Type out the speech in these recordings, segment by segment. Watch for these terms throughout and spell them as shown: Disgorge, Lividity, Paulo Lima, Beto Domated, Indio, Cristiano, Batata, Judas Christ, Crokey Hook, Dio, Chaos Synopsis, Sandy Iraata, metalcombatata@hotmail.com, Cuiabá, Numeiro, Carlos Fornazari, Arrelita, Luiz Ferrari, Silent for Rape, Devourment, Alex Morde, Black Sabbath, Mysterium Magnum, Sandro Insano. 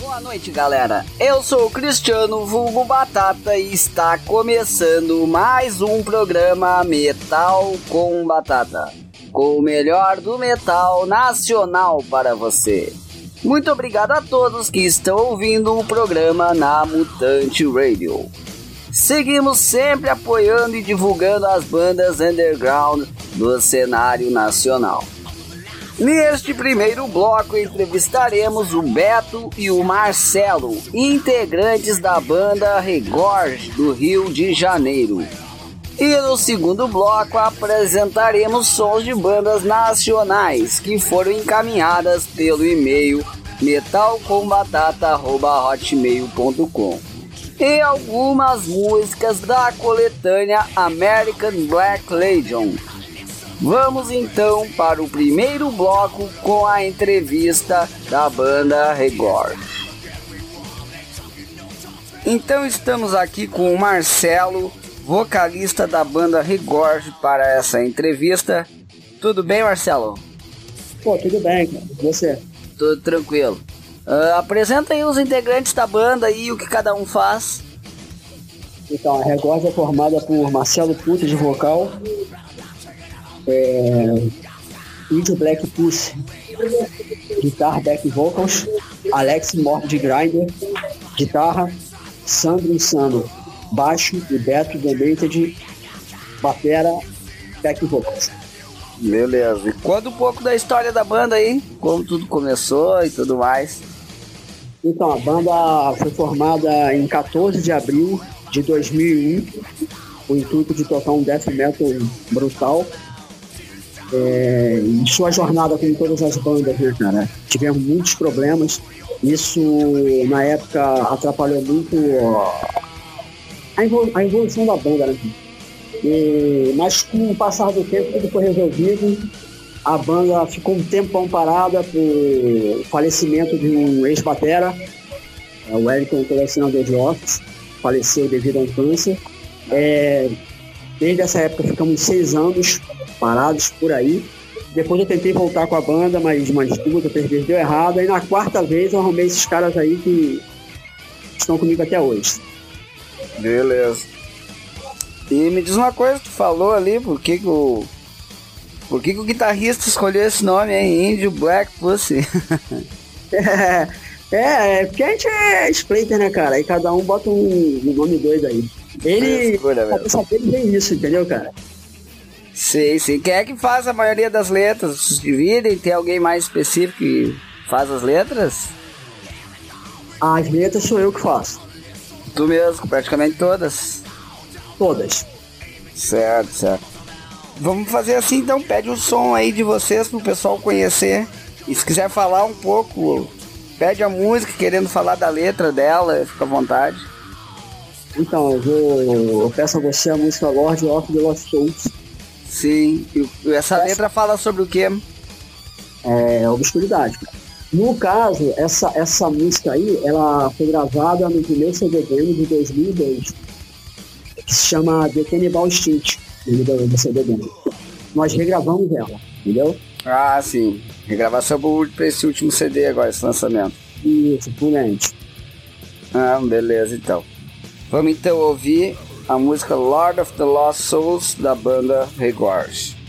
Boa noite, galera, eu sou o Cristiano, vulgo Batata, e está começando mais um programa Metal com Batata, com o melhor do metal nacional para você. Muito obrigado a todos que estão ouvindo o programa na Mutante Radio. Seguimos sempre apoiando e divulgando as bandas underground do cenário nacional. Neste primeiro bloco entrevistaremos o Beto e o Marcelo, integrantes da banda Disgorge do Rio de Janeiro. E no segundo bloco apresentaremos sons de bandas nacionais que foram encaminhadas pelo e-mail metalcombatata@hotmail.com e algumas músicas da coletânea American Black Legion. Vamos então para o primeiro bloco com a entrevista da banda Disgorge. Então estamos aqui com o Marcelo, vocalista da banda Disgorge, para essa entrevista. Tudo bem, Marcelo? Pô, tudo bem, cara. E você? Tudo tranquilo. Apresenta aí os integrantes da banda e o que cada um faz. Então, a Disgorge é formada por Marcelo Putz de vocal, Indio Black Puss, guitarra, back vocals, Alex Morde Grinder, guitarra, Sandro Insano, baixo, e Beto Domated, batera, back vocals. Beleza, e conta um pouco da história da banda aí, como tudo começou e tudo mais. Então, a banda foi formada em 14 de abril de 2001, com o intuito de tocar um death metal brutal. Em sua jornada, como todas as bandas, né, cara, tivemos muitos problemas. Isso na época atrapalhou muito a evolução da banda, né? Mas com o passar do tempo tudo foi resolvido. A banda ficou um tempão parada por falecimento de um ex-batera, o Helen Toledo Senador, faleceu devido a um câncer. Desde essa época ficamos 6 anos parados por aí. Depois eu tentei voltar com a banda, mas tudo, 3 vezes deu errado. Aí na 4ª vez eu arrumei esses caras aí que estão comigo até hoje. Beleza. E me diz uma coisa, tu falou ali por que o guitarrista escolheu esse nome aí, Indio Black Pussy? Porque a gente é splitter, né, cara? Aí cada um bota um nome doido aí. Ele, pra saber, bem isso, entendeu, cara? Sim. Quem é que faz a maioria das letras? Vocês dividem? Tem alguém mais específico que faz as letras? As letras sou eu que faço. Tu mesmo, praticamente todas? Todas. Certo. Vamos fazer assim então, pede um som aí de vocês pro pessoal conhecer. E se quiser falar um pouco, pede a música querendo falar da letra dela, fica à vontade. Então, eu peço a você a música Lord of the Lost Souls. Sim, e essa letra fala sobre o quê? Obscuridade, cara. No caso, essa música aí, ela foi gravada no primeiro CDB de 2002, que se chama Detainable Stitch, do CDB. Nós regravamos ela, entendeu? Ah, sim. Regravação para esse último CD agora, esse lançamento. Isso, pulente. Ah, beleza, então. Vamos então ouvir a música Lord of the Lost Souls da banda Disgorge.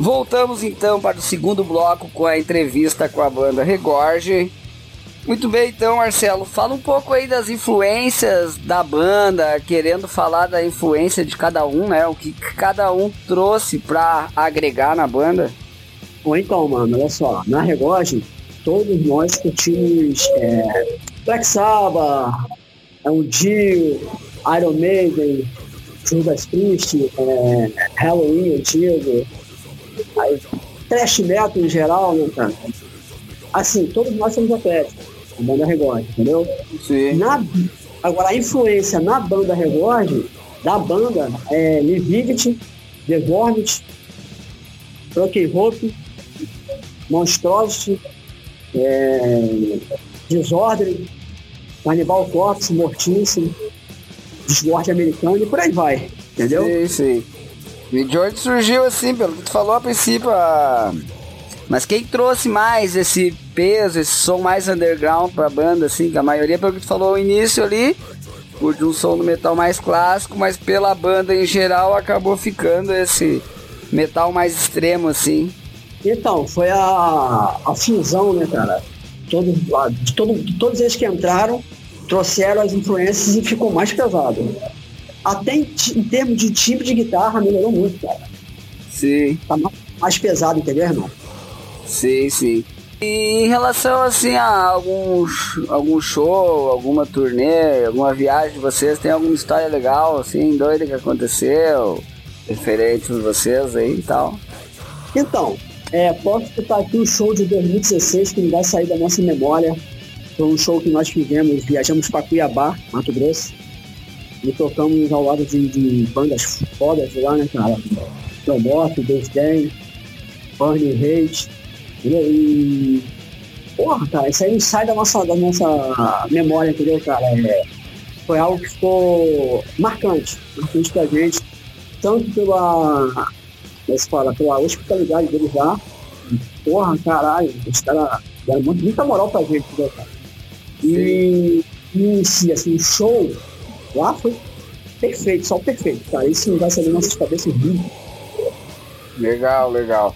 Voltamos então para o segundo bloco com a entrevista com a banda Regorge. Muito bem, então, Marcelo, fala um pouco aí das influências da banda, querendo falar da influência de cada um, né? O que cada um trouxe para agregar na banda. Bom, então, mano, olha só, na Regorge, todos nós curtimos Black Sabbath, Dio, Iron Maiden, Judas Christ, Halloween antigo, thrash metal em geral, né, cara? Assim, todos nós somos atléticos, a banda Regorge, entendeu? Sim. Agora, a influência na banda Regorge, da banda, é Lividity, Devourment, Crokey Hook, Monstrosity, Desordem, Cannibal Corpse, Mortician, Disgorge americano e por aí vai, entendeu? Sim, sim. E de onde surgiu, assim, pelo que tu falou a princípio, mas quem trouxe mais esse peso, esse som mais underground pra banda, assim, que a maioria, pelo que tu falou no início ali, por de um som do metal mais clássico, mas pela banda em geral acabou ficando esse metal mais extremo, assim. Então, foi a fusão, né, cara? Todos eles que entraram trouxeram as influências e ficou mais pesado. Até em termos de tipo de guitarra melhorou muito, cara. Sim. Tá mais pesado, entendeu, irmão? Sim, sim. E em relação, assim, a algum show, alguma turnê, alguma viagem de vocês, tem alguma história legal, assim, doida que aconteceu, referente a vocês aí e tal? Então, posso citar aqui um show de 2016 que não vai sair da nossa memória. Foi um show que nós fizemos, viajamos para Cuiabá, Mato Grosso, e tocamos ao lado de bandas fodas de lá, né, cara? Promorto, Desordem, Burning Hate, e... Porra, cara, isso aí não sai da nossa memória, entendeu, cara? Foi algo que ficou marcante pra gente, tanto pela hospitalidade deles lá. Porra, caralho, os caras deram muita moral pra gente, entendeu, cara? E se, assim, o show lá foi perfeito, só perfeito, cara. Isso não vai sair das nossas cabeças vivo. Legal, legal.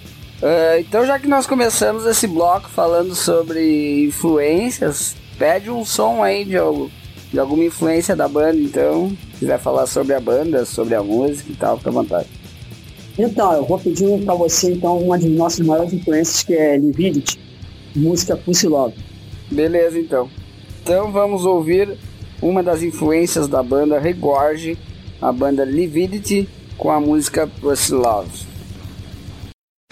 Então, já que nós começamos esse bloco falando sobre influências, pede um som aí de alguma influência da banda, então. Se quiser falar sobre a banda, sobre a música e tal, fica à vontade. Então, eu vou pedir pra você, então, uma das nossas maiores influências, que é Lividity, música Pussy Love. Beleza, então. Então, vamos ouvir uma das influências da banda Regorge, a banda Lividity, com a música Pussy Love.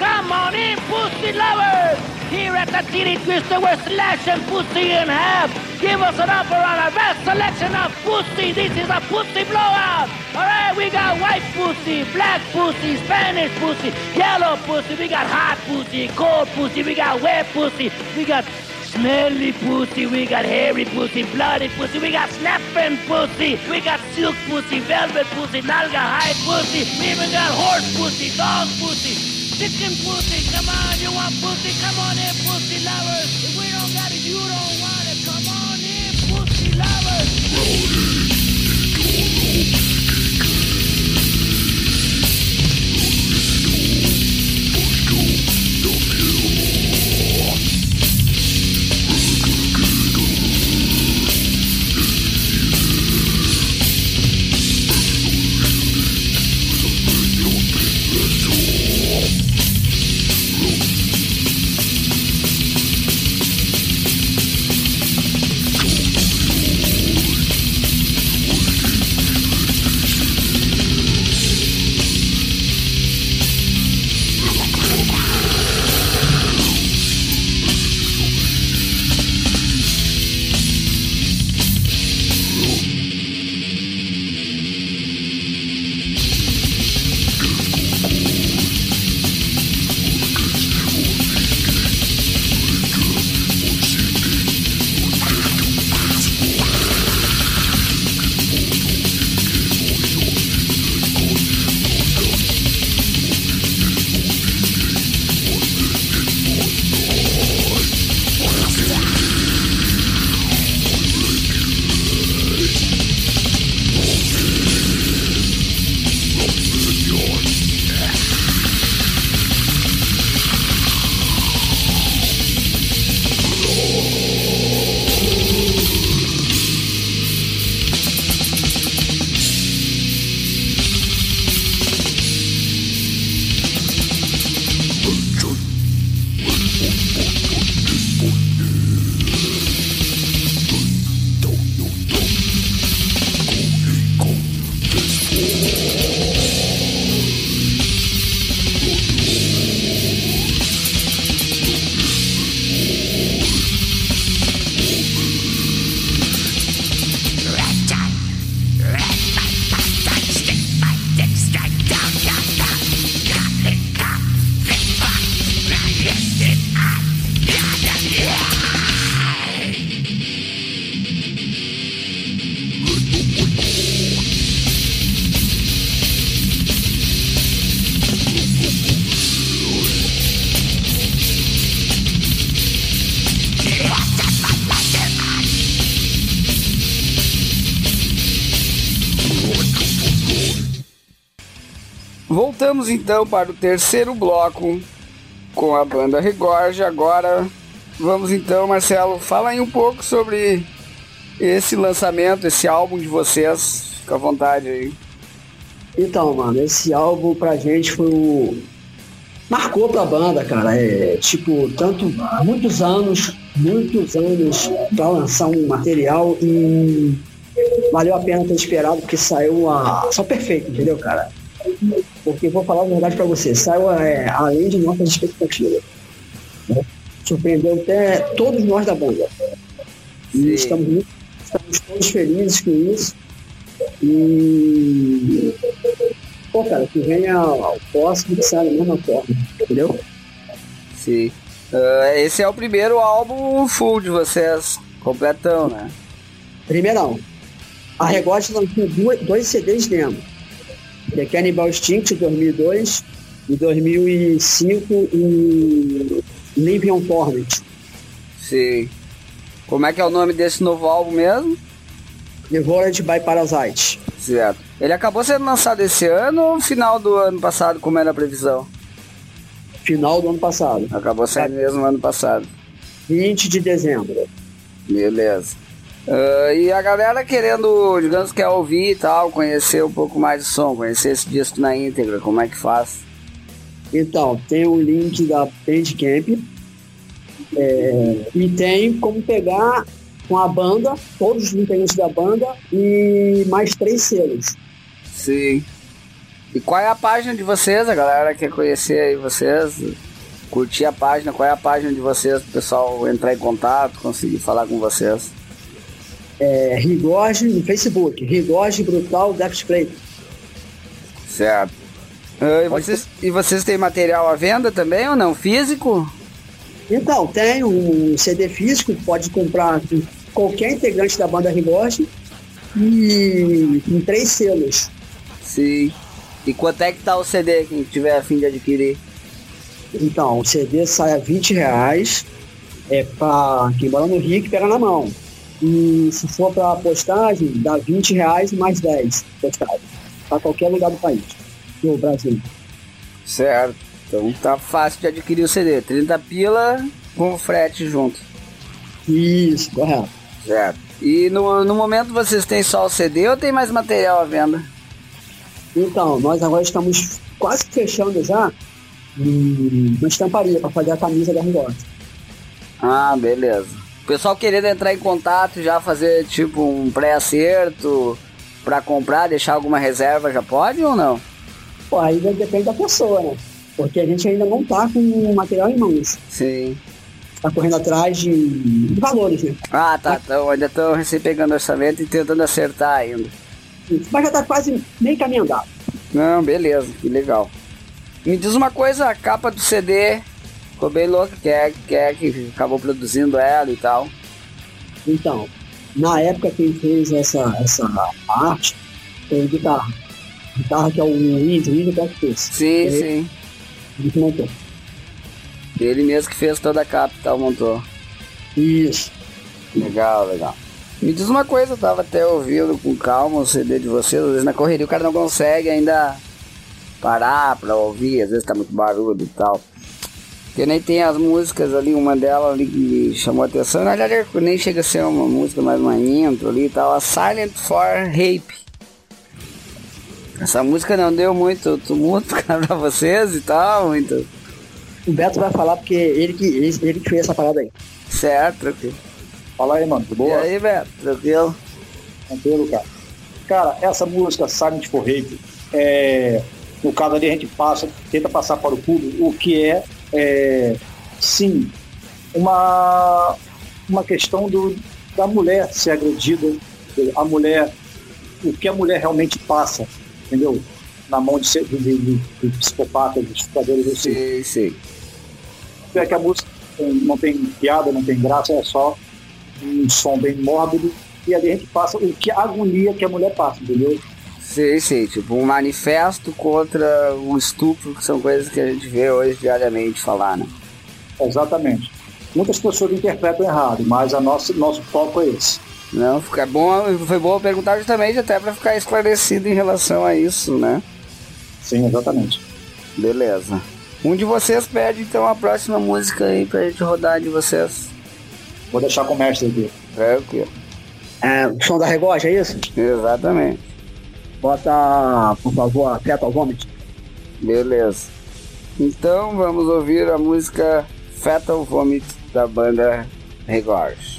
Come on in, pussy lovers! Here at the Titty Twister, we're slashing pussy in half. Give us an offer on a vast selection of pussy. This is a pussy blowout. All right, we got white pussy, black pussy, Spanish pussy, yellow pussy. We got hot pussy, cold pussy. We got wet pussy. We got smelly pussy, we got hairy pussy, bloody pussy, we got snapping pussy, we got silk pussy, velvet pussy, nalga high pussy, we even got horse pussy, dog pussy, chicken pussy, come on, you want pussy, come on in, pussy lovers, if we don't got it, you don't want it, come on in, pussy lovers. Voltamos então para o terceiro bloco com a banda Regorge. Agora vamos então, Marcelo, fala aí um pouco sobre esse lançamento, esse álbum de vocês. Fica à vontade aí. Então, mano, esse álbum pra gente foi o... marcou pra banda, cara. É tipo, tanto muitos anos pra lançar um material e valeu a pena ter esperado, porque saiu a... só perfeito, entendeu, cara? Porque vou falar a verdade pra você, saiu além de nossas expectativas, né? Surpreendeu até todos nós da banda. E estamos todos felizes com isso. E pô, cara, que venha ao próximo, que sai da mesma forma, entendeu? Sim. Esse é o primeiro álbum full de vocês, completão, né? Primeirão. A Regorge lançou dois CDs demo. The Cannibal Stitch, 2002, e 2005, e Lividity. Sim. Como é que é o nome desse novo álbum mesmo? Devourment by Parasite. Certo. Ele acabou sendo lançado esse ano ou final do ano passado, como era a previsão? Final do ano passado. Acabou sendo mesmo ano passado. 20 de dezembro. Beleza. E a galera querendo, digamos, quer ouvir e tal, conhecer um pouco mais do som, conhecer esse disco na íntegra, como é que faz? Então, tem o link da Bandcamp, e tem como pegar com a banda, todos os integrantes da banda e mais 3 selos. Sim. E qual é a página de vocês? A galera quer conhecer aí vocês, curtir a página. Qual é a página de vocês pro pessoal entrar em contato, conseguir falar com vocês? Regorge no Facebook, Regorge Brutal Death Play. Certo. E vocês têm material à venda também ou não? Físico? Então, tem um CD físico que pode comprar qualquer integrante da banda Regorge, e com 3 selos. Sim. E quanto é que tá o CD, quem tiver a fim de adquirir? Então, o CD sai a R$20, é pra quem mora no Rio que pega na mão. E se for pra postagem, dá R$20 mais 10 postagem, pra qualquer lugar do país, do Brasil. Certo, então tá fácil de adquirir o CD, 30 pila com o frete junto. Isso, correto. Certo, e no momento vocês têm só o CD ou tem mais material à venda? Então, nós agora estamos quase fechando já uma estamparia pra fazer a camisa da Regorge. Ah, beleza. O pessoal querendo entrar em contato, já fazer tipo um pré-acerto pra comprar, deixar alguma reserva, já pode ou não? Pô, aí depende da pessoa, né? Porque a gente ainda não tá com o material em mãos. Sim. Tá correndo atrás de valores, né? Ah, tá. Então, ainda estão recém pegando orçamento e tentando acertar ainda. Mas já tá quase meio caminho andado. Não, beleza, que legal. Me diz uma coisa, a capa do CD... ficou bem louco, que acabou produzindo ela e tal. Então, na época quem fez essa arte foi o guitarra. Guitarra que é o Indio Black Puss. Sim, sim. Ele que montou. Ele mesmo que fez toda a capa e tal, montou. Isso. Legal, legal. Me diz uma coisa, eu tava até ouvindo com calma o CD de vocês, às vezes na correria o cara não consegue ainda parar pra ouvir, às vezes tá muito barulho e tal. Que nem tem as músicas ali, uma delas ali que chamou a atenção. Na verdade, nem chega a ser uma música, mais uma intro ali e tal. A Silent for Rape. Essa música não deu muito tumulto pra vocês e tal, muito... O Beto vai falar porque ele que fez essa parada aí. Certo, tranquilo. Fala aí, mano, tudo bom? E aí, Beto, tranquilo? Tranquilo, cara. Cara, essa música, Silent for Rape, no caso ali a gente tenta passar para o público o que sim, uma questão da mulher ser agredida, a mulher, o que a mulher realmente passa, entendeu? Na mão de psicopatas, de estupradores, assim. Sim, sim. É que a música não tem piada, não tem graça, é só um som bem mórbido, e ali a gente passa o que a agonia que a mulher passa, entendeu? Sim, sim, tipo um manifesto contra o estupro, que são coisas que a gente vê hoje diariamente falar, né? Exatamente. Muitas pessoas interpretam errado, mas nosso foco é esse. Não, foi bom perguntar justamente até para ficar esclarecido em relação a isso, né? Sim, exatamente. Beleza. Um de vocês pede então a próxima música aí pra gente rodar de vocês. Vou deixar com o mestre aqui. Tranquilo. É o som da Regorge, é isso? Exatamente. Bota, por favor, a Fatal Vomit. Beleza. Então vamos ouvir a música Fatal Vomit da banda Regorge.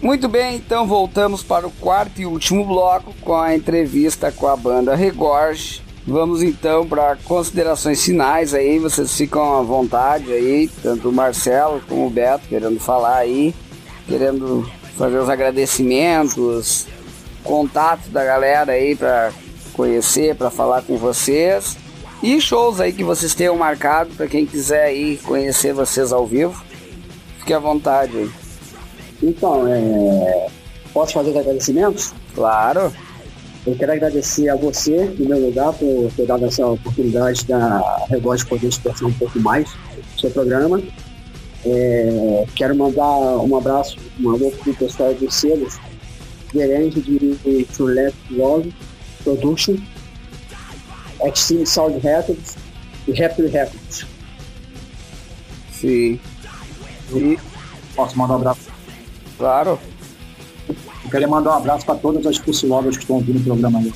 Muito bem, então voltamos para o quarto e último bloco com a entrevista com a banda Regorge. Vamos então para considerações finais aí, vocês ficam à vontade aí, tanto o Marcelo como o Beto querendo falar aí, querendo fazer os agradecimentos, contato da galera aí para conhecer, para falar com vocês e shows aí que vocês tenham marcado para quem quiser aí conhecer vocês ao vivo. Fique à vontade aí. Então, posso fazer os agradecimentos? Claro. Eu quero agradecer a você, em meu lugar, por ter dado essa oportunidade da Regorge poder expressar um pouco mais do seu programa. Quero mandar um abraço, um alô para o pessoal dos selos, gerente de Silent for Rape, Production, Extreme Sound Records e Rapid Records. Sim. E posso mandar um abraço? Claro. Eu queria mandar um abraço para todas as Pussy Love que estão ouvindo o programa aí.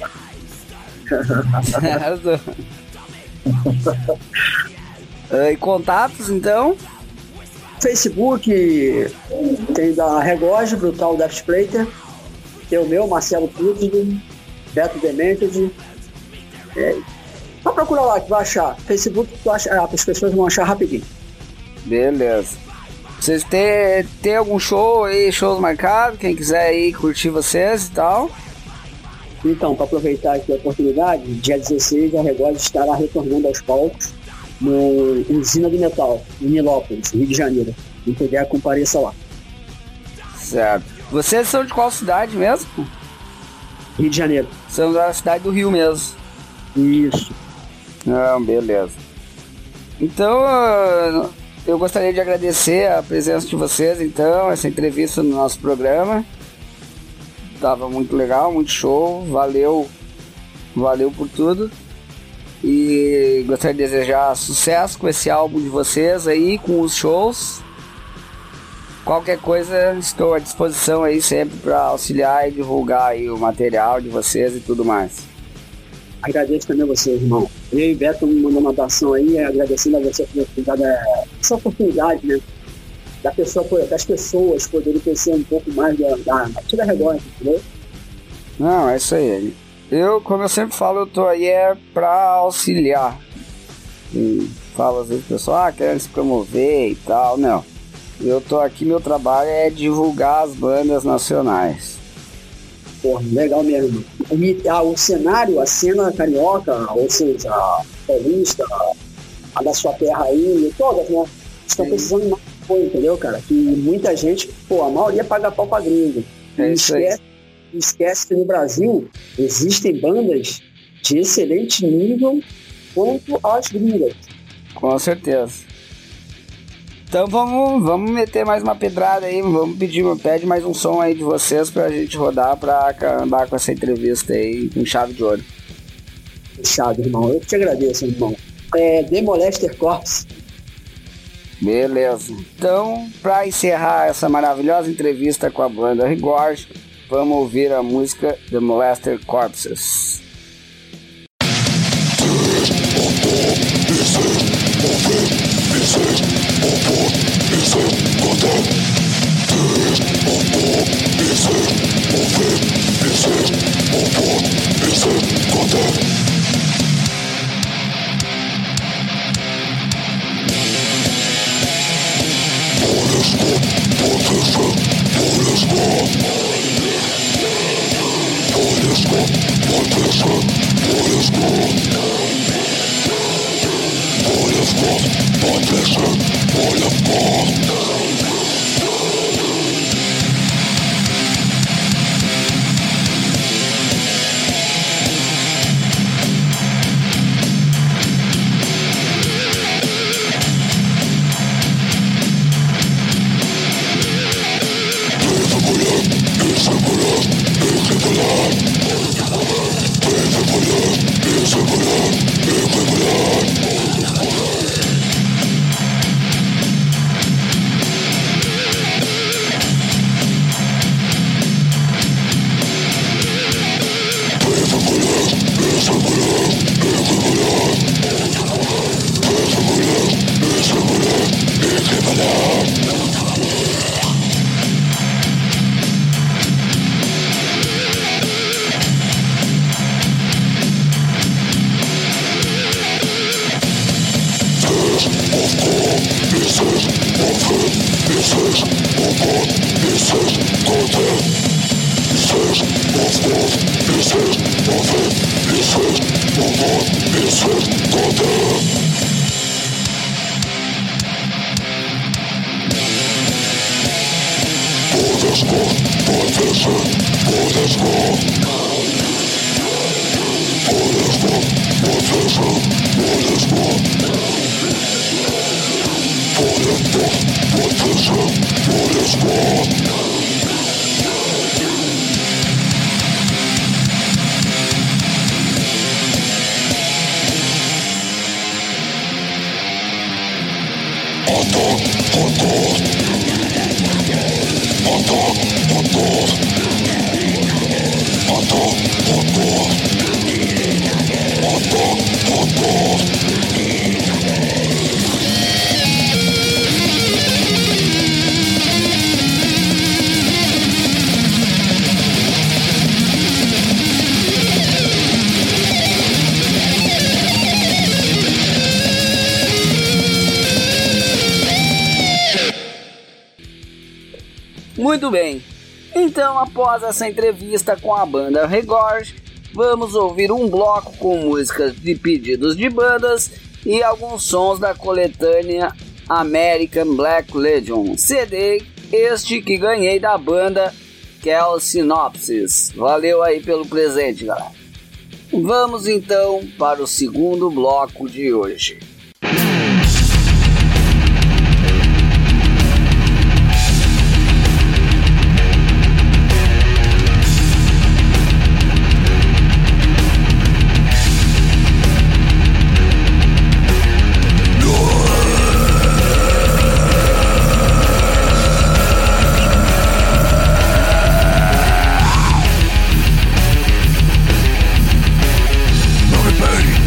E contatos, então? Facebook tem da Regorge, Brutal Death Plater. Tem o meu, Marcelo Putz, Beto Domated. É, só procura lá que vai achar. Facebook, tu acha, as pessoas vão achar rapidinho. Beleza. Vocês têm algum show aí, shows marcados? Quem quiser aí curtir vocês e tal. Então, para aproveitar aqui a oportunidade, dia 16, a Regóide estará retornando aos palcos no Usina do Metal, em Nilópolis, Rio de Janeiro. Quem puder, compareça lá. Certo. Vocês são de qual cidade mesmo? Rio de Janeiro. São da cidade do Rio mesmo. Isso. Ah, beleza. Então, eu gostaria de agradecer a presença de vocês, então, essa entrevista no nosso programa. Tava muito legal, muito show. Valeu por tudo. E gostaria de desejar sucesso com esse álbum de vocês aí, com os shows. Qualquer coisa, estou à disposição aí sempre para auxiliar e divulgar aí o material de vocês e tudo mais. Agradeço também a você, irmão. Eu e Beto me mandou uma doação aí, agradecendo a você por essa oportunidade, né? Da pessoa, das pessoas poderem conhecer um pouco mais da Regóide, entendeu? Não, é isso aí. Eu, como eu sempre falo, eu tô aí pra auxiliar. E falo às vezes o pessoal, querendo se promover e tal, não. Eu tô aqui, meu trabalho é divulgar as bandas nacionais. Porra, legal mesmo. E, o cenário, a cena carioca, ou seja, a paulista, a da sua terra aí, todas, né? Estão precisando de mais apoio, entendeu, cara? Que muita gente, a maioria paga pau pra gringo. É isso aí. Esquece que no Brasil existem bandas de excelente nível quanto às gringas. Com certeza. Então vamos meter mais uma pedrada aí, vamos pede mais um som aí de vocês pra gente rodar, pra acabar com essa entrevista aí com chave de ouro. Fechado, irmão. Eu te agradeço, irmão. É Demolester Corpse. Beleza. Então, pra encerrar essa maravilhosa entrevista com a banda Disgorge, vamos ouvir a música Demolester Corpses. Muito bem, então após essa entrevista com a banda Regorge, vamos ouvir um bloco com músicas de pedidos de bandas e alguns sons da coletânea American Black Legion, CD este que ganhei da banda, que é o Sinopsis. Valeu aí pelo presente, galera. Vamos então para o segundo bloco de hoje.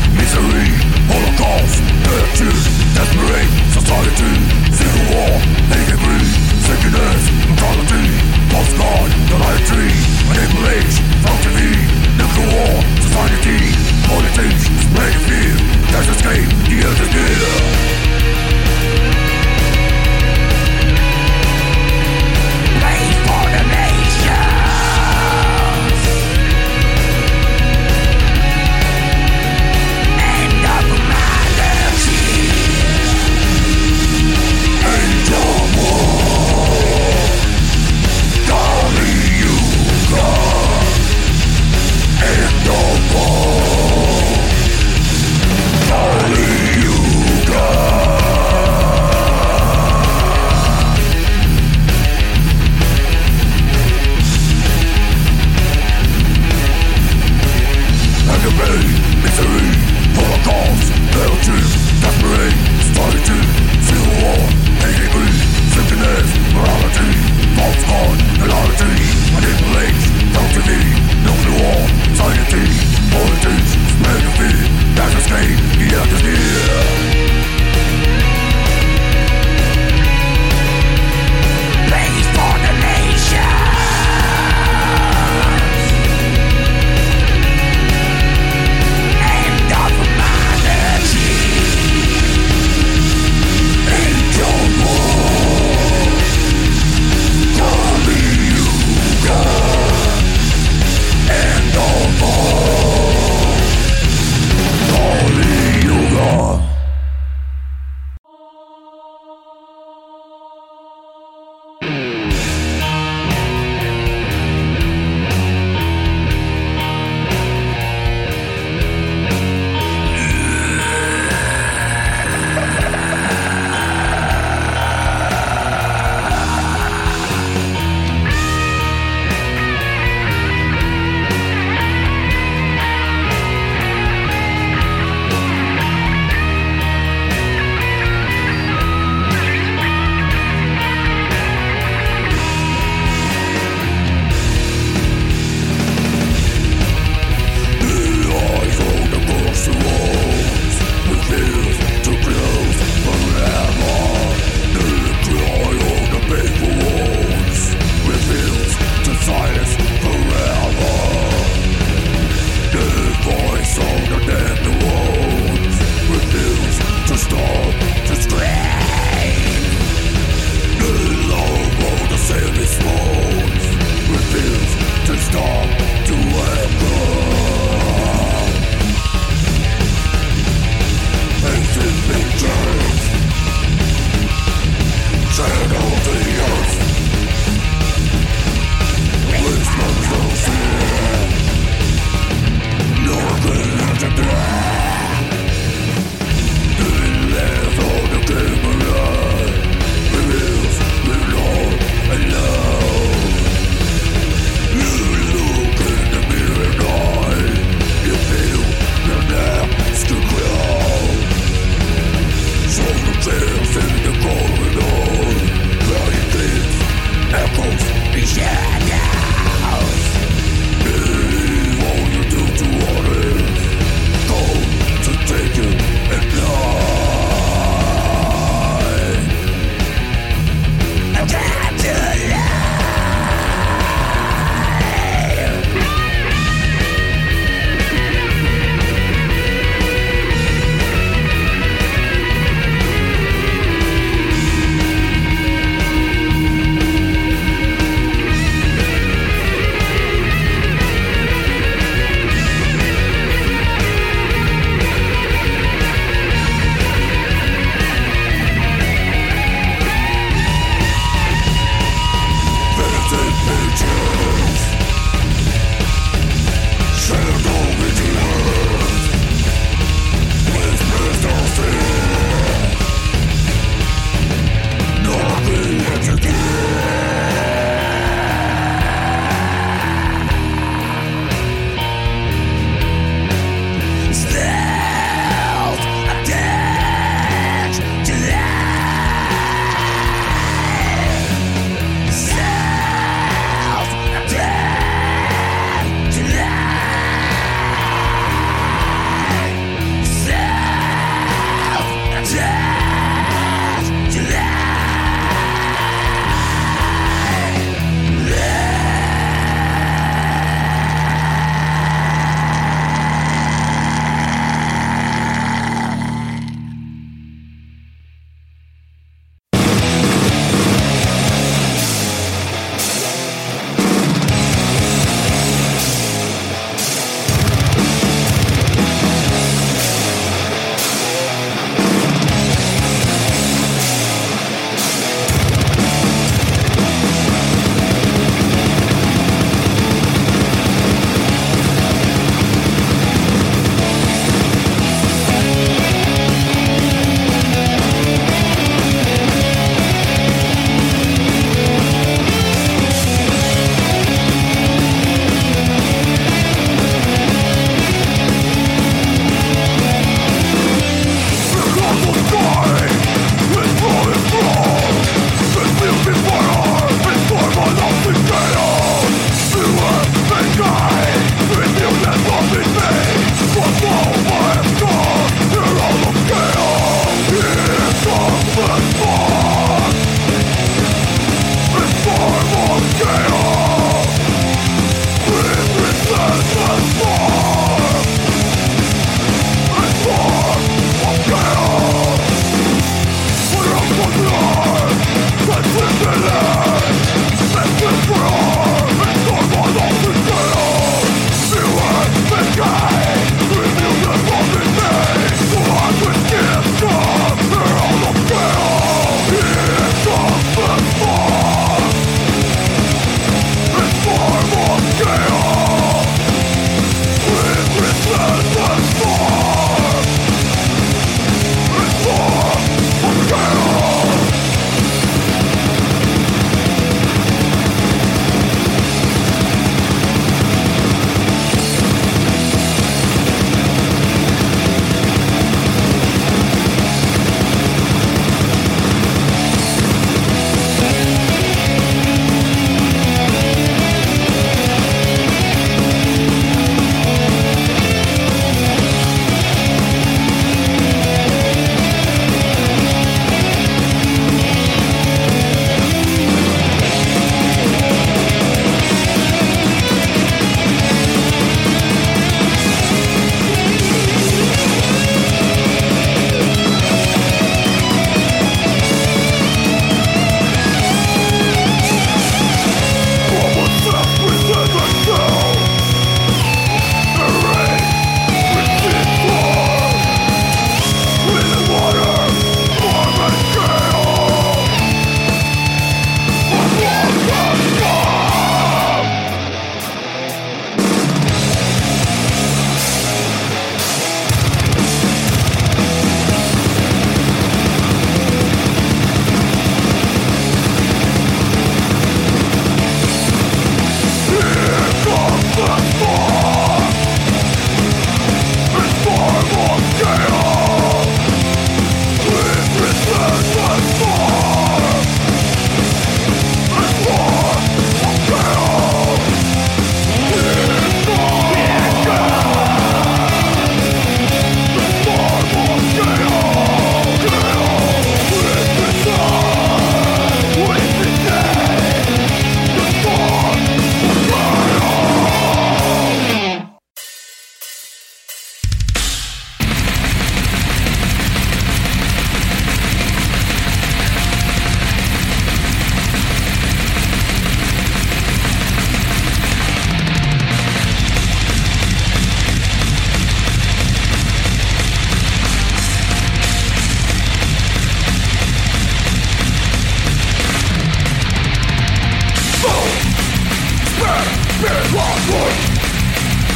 Misery, Holocaust.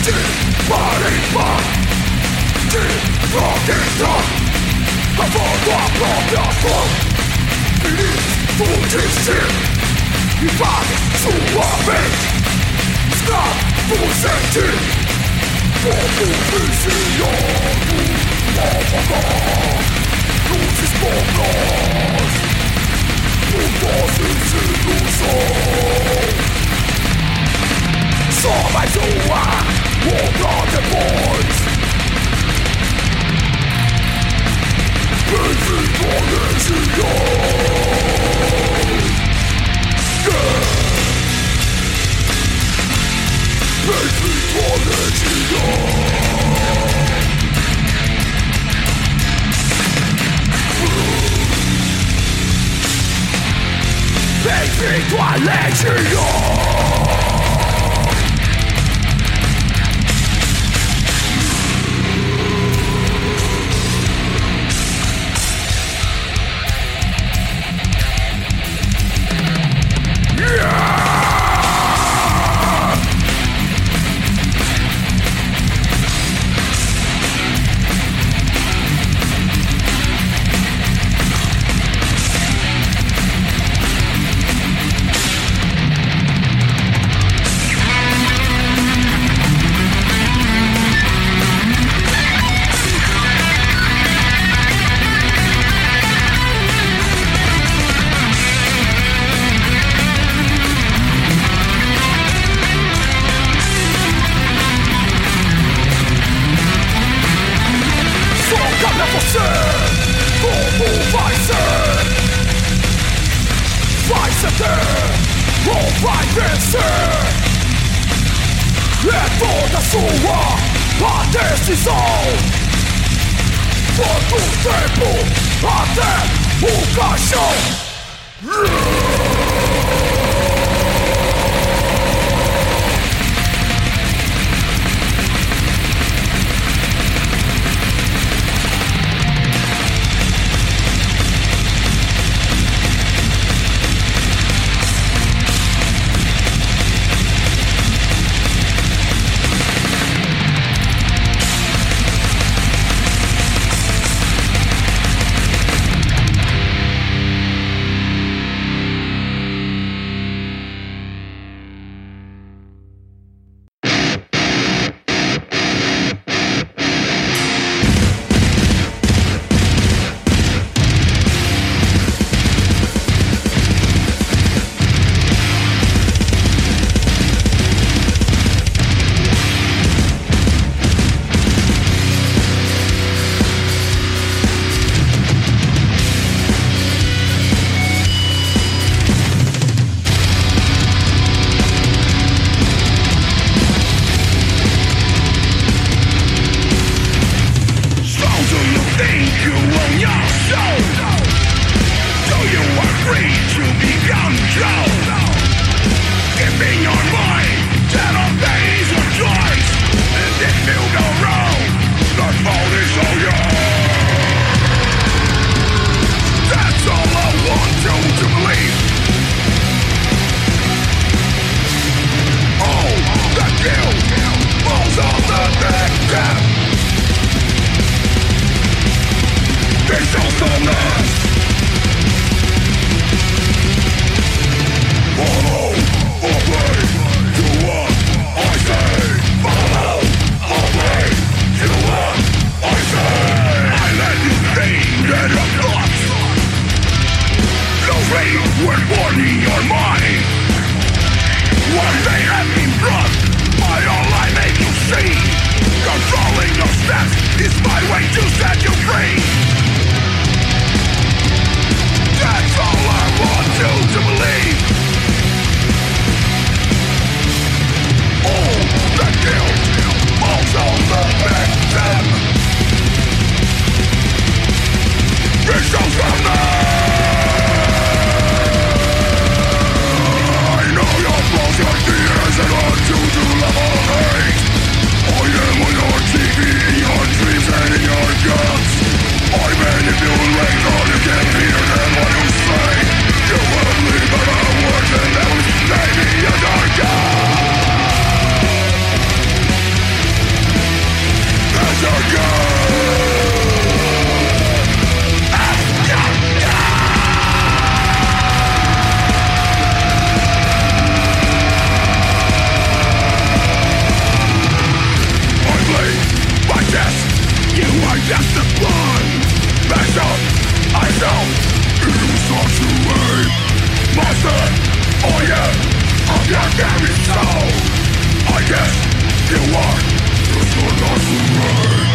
I am on your TV, your dreams and your guts. guess you are just a nice man.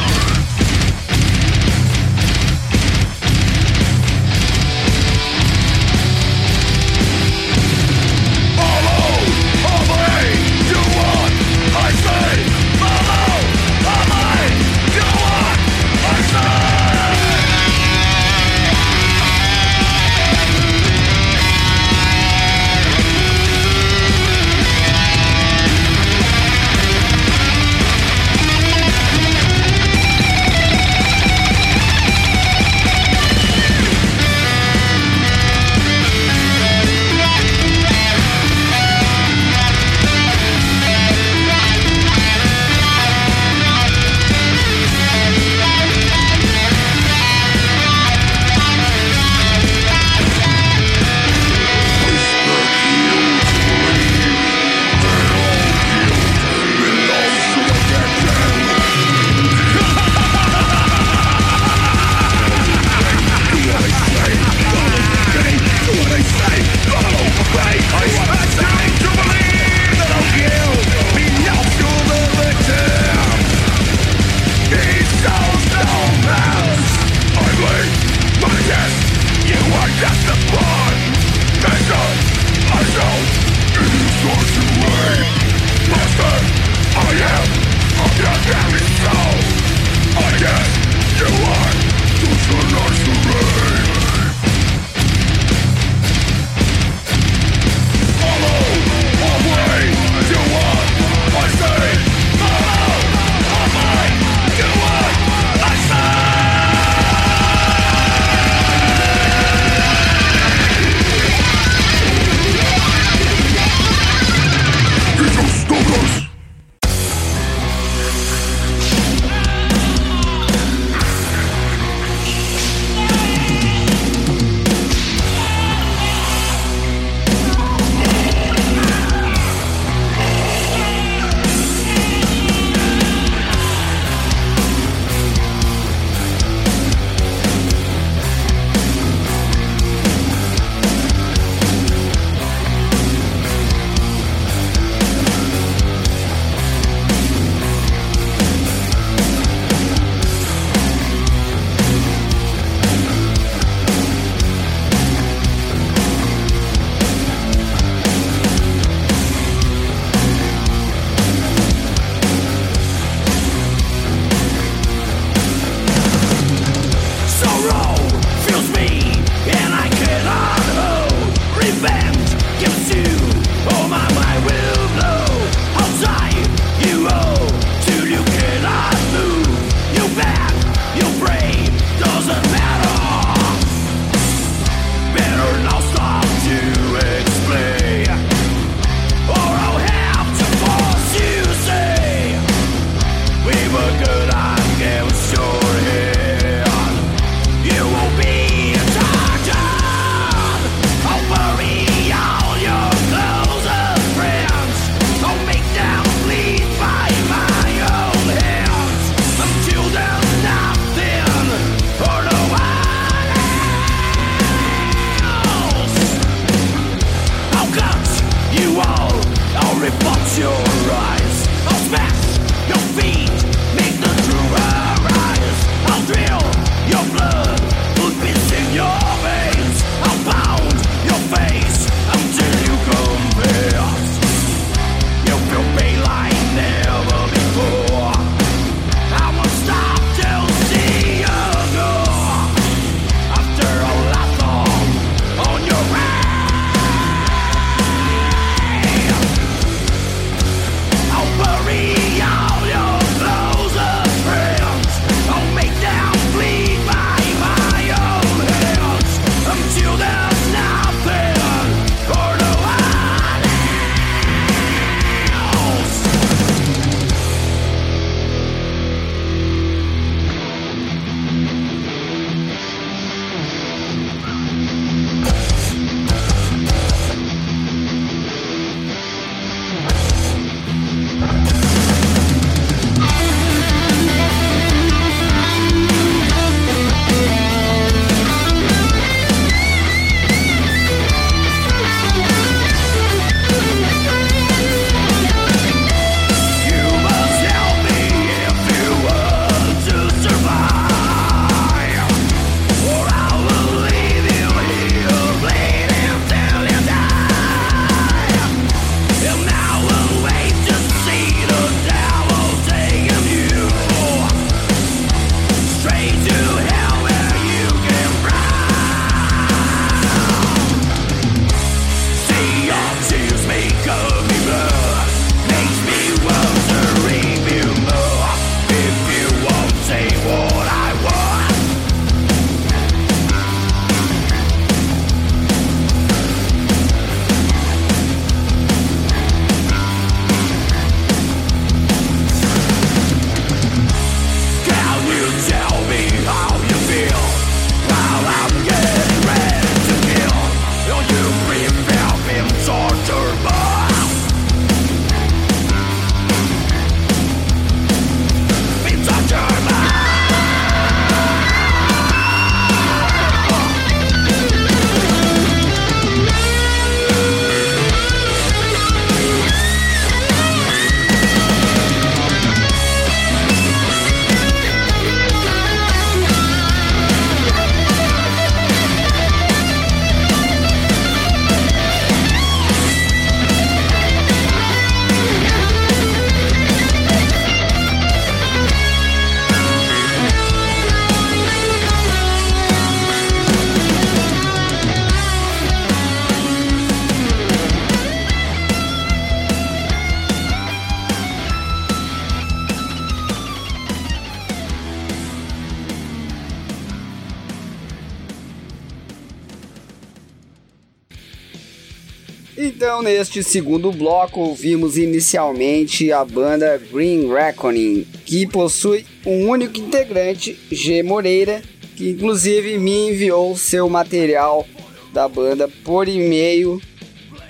Então, neste segundo bloco, ouvimos inicialmente a banda Green Reckoning, que possui um único integrante, G. Moreira, que inclusive me enviou seu material da banda por e-mail,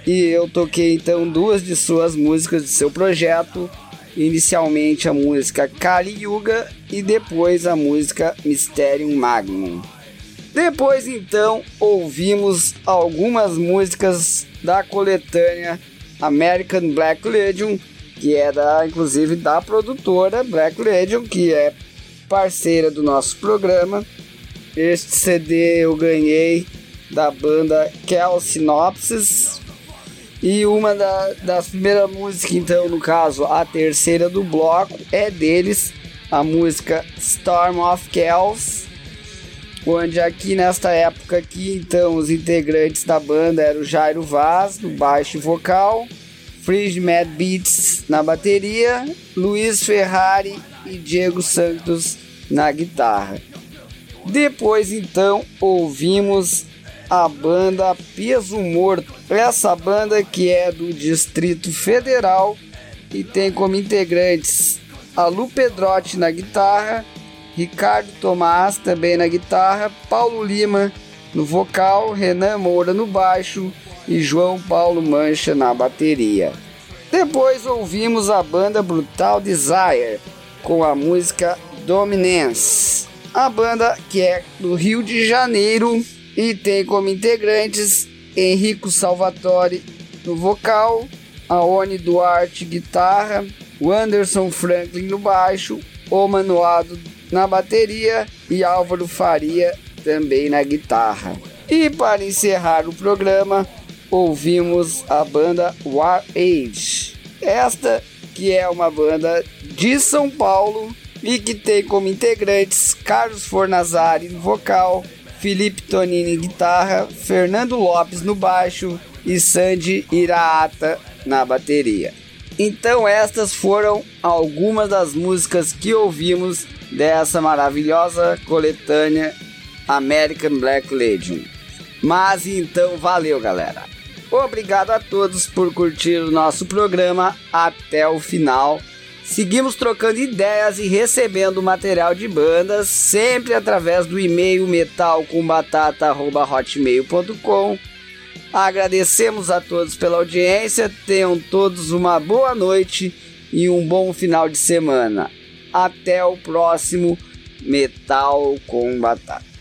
e eu toquei então duas de suas músicas de seu projeto, inicialmente a música Kali Yuga e depois a música Mysterium Magnum. Depois então ouvimos algumas músicas da coletânea American Black Legion, que é inclusive da produtora Black Legion, que é parceira do nosso programa. Este CD eu ganhei da banda Calcinopsis, e uma das primeiras músicas, então no caso a terceira do bloco, é deles, a música Storm of Chaos, onde aqui nesta época aqui então os integrantes da banda eram o Jairo Vaz no baixo vocal, Fridge Mad Beats na bateria, Luiz Ferrari e Diego Santos na guitarra. Depois então ouvimos a banda Peso Morto, essa banda que é do Distrito Federal e tem como integrantes a Lu Pedrotti na guitarra, Ricardo Tomás também na guitarra, Paulo Lima no vocal, Renan Moura no baixo e João Paulo Mancha na bateria. Depois ouvimos a banda Brutal Desire com a música Dominance, a banda que é do Rio de Janeiro e tem como integrantes Henrico Salvatore no vocal, Aone Duarte guitarra, o Anderson Franklin no baixo, o Manuado na bateria e Álvaro Faria também na guitarra. E para encerrar o programa, ouvimos a banda War Age, esta que é uma banda de São Paulo e que tem como integrantes Carlos Fornazari no vocal, Felipe Tonini guitarra, Fernando Lopes no baixo e Sandy Iraata na bateria. Então estas foram algumas das músicas que ouvimos dessa maravilhosa coletânea American Black Legion. Mas então valeu, galera. Obrigado a todos por curtir o nosso programa até o final. Seguimos trocando ideias e recebendo material de bandas, sempre através do e-mail metalcombatata@hotmail.com. Agradecemos a todos pela audiência, tenham todos uma boa noite e um bom final de semana. Até o próximo Metal com Batata.